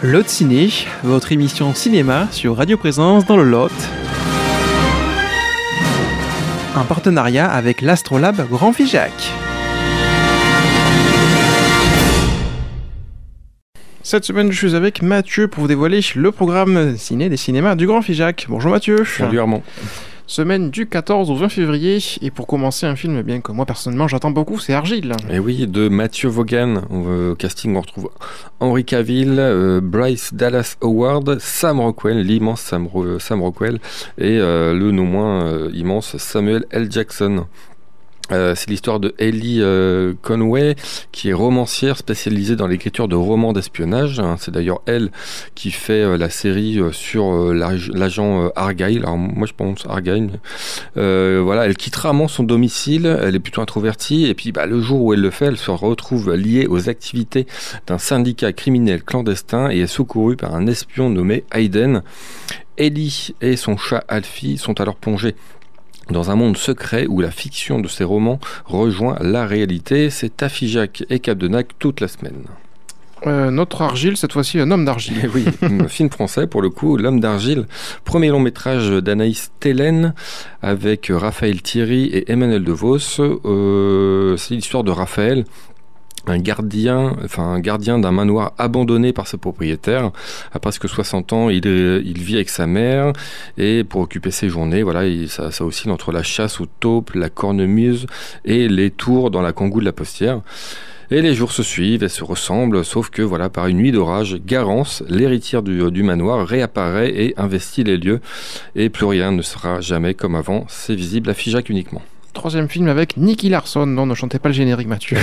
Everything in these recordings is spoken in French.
Lot Ciné, votre émission cinéma sur Radio Présence dans le Lot. Un partenariat avec l'Astrolabe Grand Figeac. Cette semaine, je suis avec Mathieu pour vous dévoiler le programme ciné des cinémas du Grand Figeac. Bonjour Mathieu. Salut Armand. Semaine du 14 au 20 février, et pour commencer un film bien que moi personnellement j'attends beaucoup, c'est Argylle. Et oui, de Matthew Vaughan. Au casting on retrouve Henri Cavill, Bryce Dallas Howard, Sam Rockwell, l'immense Sam Rockwell, et le non moins immense Samuel L. Jackson. C'est l'histoire de Ellie Conway, qui est romancière spécialisée dans l'écriture de romans d'espionnage. C'est d'ailleurs elle qui fait la série sur l'agent Argylle. Alors moi je prononce Argylle. Voilà, elle quitte rarement son domicile, elle est plutôt introvertie, et puis le jour où elle le fait, elle se retrouve liée aux activités d'un syndicat criminel clandestin et est secourue par un espion nommé Hayden. Ellie et son chat Alfie sont alors plongés dans un monde secret où la fiction de ses romans rejoint la réalité. C'est à Figeac et Capdenac toute la semaine. Notre Argylle, cette fois-ci un homme d'argile. Oui, un film français pour le coup, L'homme d'argile, premier long métrage d'Anaïs Tellen avec Raphaël Thierry et Emmanuel Devos. C'est l'histoire de Raphaël, un gardien d'un manoir abandonné par ses propriétaires. À presque 60 ans, il vit avec sa mère, et pour occuper ses journées, ça oscille entre la chasse aux taupes, la cornemuse et les tours dans la Kangoo de la Postière. Et les jours se suivent et se ressemblent, sauf que par une nuit d'orage, Garance, l'héritière du manoir, réapparaît et investit les lieux, et plus rien ne sera jamais comme avant. C'est visible à Figeac uniquement. Troisième film avec Nicky Larson. Non, ne chantez pas le générique, Mathieu.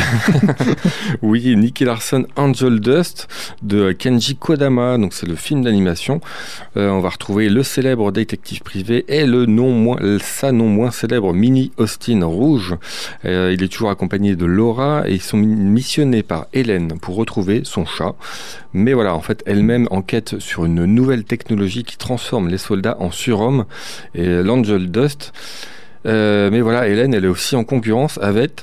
Oui, Nicky Larson, Angel Dust de Kenji Kodama. Donc c'est le film d'animation. On va retrouver le célèbre détective privé et non moins célèbre Mini Austin Rouge. Il est toujours accompagné de Laura, et ils sont missionnés par Hélène pour retrouver son chat. Mais elle-même enquête sur une nouvelle technologie qui transforme les soldats en surhommes, et l'Angel Dust. Hélène, elle est aussi en concurrence avec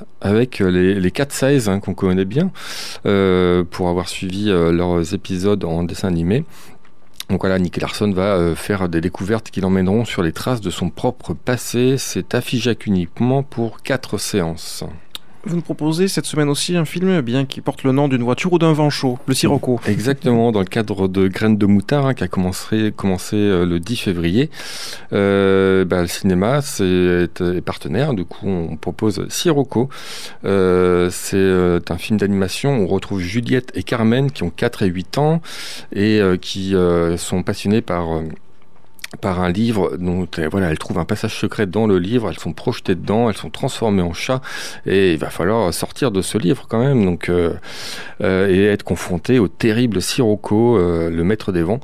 les 4-16 qu'on connaît bien, pour avoir suivi leurs épisodes en dessin animé. Donc Nicky Larson va faire des découvertes qui l'emmèneront sur les traces de son propre passé. C'est à Figeac uniquement pour 4 séances. Vous nous proposez cette semaine aussi un film qui porte le nom d'une voiture ou d'un vent chaud, le Sirocco. Exactement, dans le cadre de Graines de Moutard, qui a commencé le 10 février. Le cinéma est partenaire, du coup on propose Sirocco. C'est un film d'animation où on retrouve Juliette et Carmen, qui ont 4 et 8 ans, et qui sont passionnés par un livre. Donc elles trouvent un passage secret dans le livre, elles sont projetées dedans, elles sont transformées en chats, et il va falloir sortir de ce livre quand même, donc et être confronté au terrible Sirocco, le maître des vents.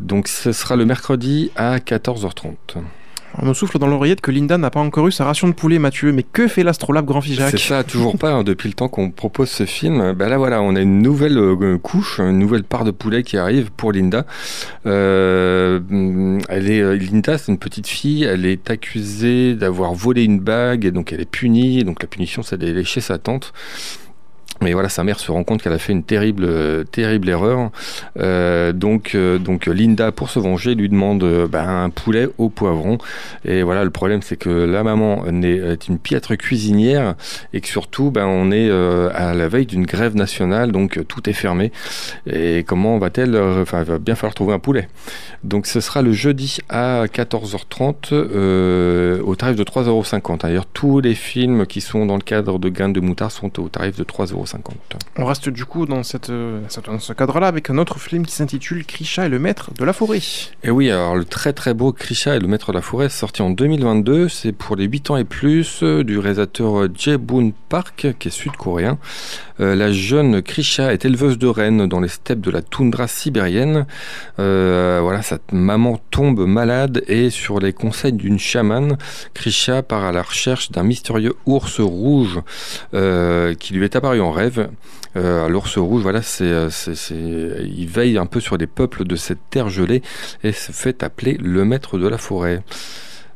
Donc ce sera le mercredi à 14h30. On me souffle dans l'oreillette que Linda n'a pas encore eu sa ration de poulet, Mathieu. Mais que fait l'Astrolabe Grand Figeac ? C'est ça, toujours pas. Depuis le temps qu'on propose ce film, on a une nouvelle couche, une nouvelle part de poulet qui arrive pour Linda. Linda, c'est une petite fille. Elle est accusée d'avoir volé une bague, et donc elle est punie. Donc la punition, c'est d'aller chez sa tante. Mais sa mère se rend compte qu'elle a fait une terrible erreur. Donc Linda, pour se venger, lui demande un poulet au poivron. Et le problème, c'est que la maman est une piètre cuisinière, et que surtout, on est à la veille d'une grève nationale, donc tout est fermé. Et comment va-t-elle... il va bien falloir trouver un poulet. Donc ce sera le jeudi à 14h30, au tarif de 3,50€. D'ailleurs, tous les films qui sont dans le cadre de Graines de Moutard sont au tarif de 3,50€. On reste du coup dans ce cadre-là avec un autre film qui s'intitule Krisha et le maître de la forêt. Et oui, alors le très très beau Krisha et le maître de la forêt, sorti en 2022, c'est pour les 8 ans et plus, du réalisateur Jae Boon Park, qui est sud-coréen. La jeune Krisha est éleveuse de rennes dans les steppes de la toundra sibérienne. Sa maman tombe malade, et sur les conseils d'une chamane, Krisha part à la recherche d'un mystérieux ours rouge qui lui est apparu en rêve. L'ours rouge, il veille un peu sur les peuples de cette terre gelée et se fait appeler le maître de la forêt.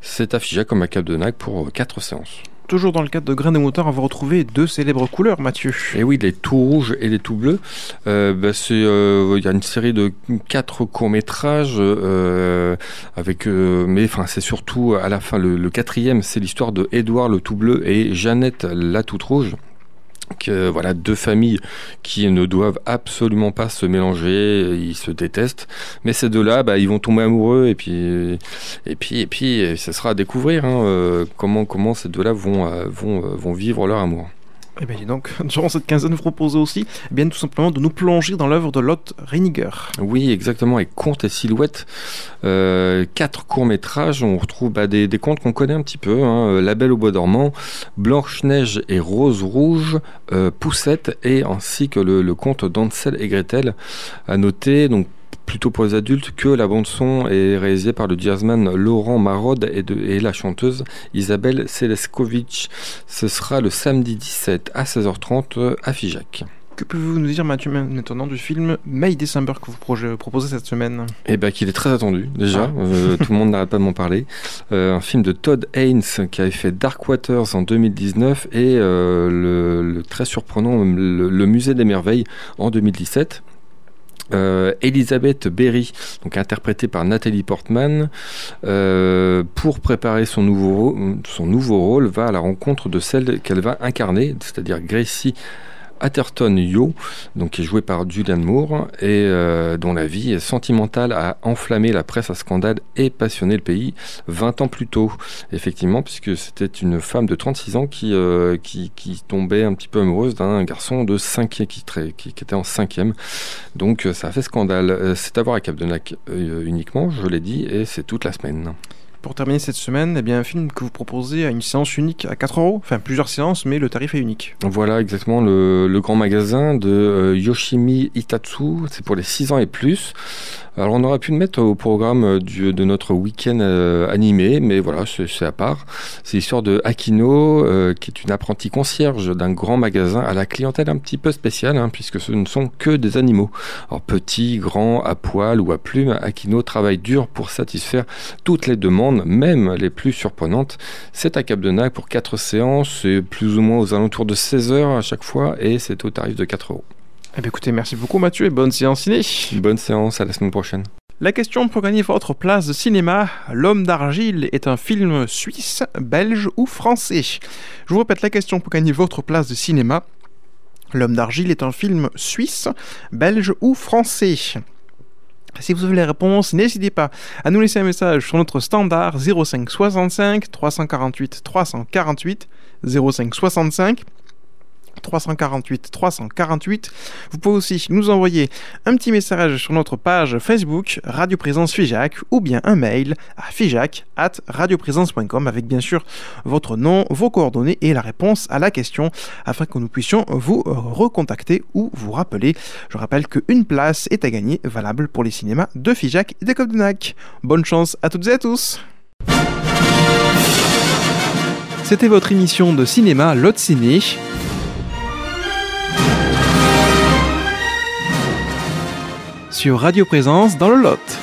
C'est à Figeac comme à Capdenac pour 4 séances. toujours dans le cadre de Grain de Moutarde, on va retrouver deux célèbres couleurs, Mathieu. Et oui, les tout rouges et les tout bleus. Il y a une série de 4 courts-métrages, mais enfin, c'est surtout à la fin, le quatrième, c'est l'histoire de Édouard le tout bleu et Jeannette la toute rouge. Voilà, deux familles qui ne doivent absolument pas se mélanger, ils se détestent, mais ces deux-là, ils vont tomber amoureux et puis ça sera à découvrir comment ces deux-là vont vivre leur amour. Et bien dis donc, durant cette quinzaine, vous proposez aussi tout simplement de nous plonger dans l'œuvre de Lotte Reiniger. Oui, exactement, et contes et silhouettes, 4 courts-métrages, on retrouve des contes qu'on connaît un petit peu, La Belle au bois dormant, Blanche-Neige et Rose-Rouge, Poussette, et ainsi que le conte d'Ansel et Gretel. À noter, donc, plutôt pour les adultes, que la bande-son est réalisée par le jazzman Laurent Marod et la chanteuse Isabelle Seleskovitch. Ce sera le samedi 17 à 16h30 à Figeac. Que pouvez-vous nous dire, Mathieu, maintenant du film May December que vous proposez cette semaine ? Eh bien, qu'il est très attendu, déjà. Tout le monde n'arrête pas de m'en parler. Un film de Todd Haynes qui avait fait Dark Waters en 2019 et le très surprenant le Musée des Merveilles en 2017. Elizabeth Berry, donc interprétée par Natalie Portman, pour préparer son nouveau rôle, va à la rencontre de celle qu'elle va incarner, c'est-à-dire Gracie Atherton Yo, donc qui est jouée par Julianne Moore et dont la vie sentimentale a enflammé la presse à scandale et passionné le pays 20 ans plus tôt, effectivement, puisque c'était une femme de 36 ans qui tombait un petit peu amoureuse d'un garçon de 5e qui était en 5e, donc ça a fait scandale. C'est à voir à Capdenac uniquement, je l'ai dit, et c'est toute la semaine. Pour terminer cette semaine, un film que vous proposez à une séance unique à 4€, enfin plusieurs séances, mais le tarif est unique. Voilà, exactement, le Grand Magasin de Yoshimi Itatsu, c'est pour les 6 ans et plus. Alors on aurait pu le mettre au programme de notre week-end animé, mais voilà, c'est à part. C'est l'histoire de Akino, qui est une apprentie concierge d'un grand magasin à la clientèle un petit peu spéciale, puisque ce ne sont que des animaux. Alors petits, grands, à poil ou à plumes, Akino travaille dur pour satisfaire toutes les demandes, même les plus surprenantes. C'est à Capdenac pour 4 séances, c'est plus ou moins aux alentours de 16h à chaque fois, et c'est au tarif de 4€. Eh bien écoutez, merci beaucoup Mathieu et bonne séance ciné. Bonne séance, à la semaine prochaine. La question pour gagner votre place de cinéma, L'Homme d'Argile est un film suisse, belge ou français ? Je vous répète la question pour gagner votre place de cinéma, L'Homme d'Argile est un film suisse, belge ou français ? Si vous avez les réponses, n'hésitez pas à nous laisser un message sur notre standard 05 65 348 348 05 65 348 348. Vous pouvez aussi nous envoyer un petit message sur notre page Facebook Radio Présence Figeac ou bien un mail à figeac@radiopresence.com avec bien sûr votre nom, vos coordonnées et la réponse à la question afin que nous puissions vous recontacter ou vous rappeler. Je rappelle qu'une place est à gagner valable pour les cinémas de Figeac et de Capdenac. Bonne chance à toutes et à tous. C'était votre émission de cinéma Lot Ciné. Sur Radio Présence dans le Lot.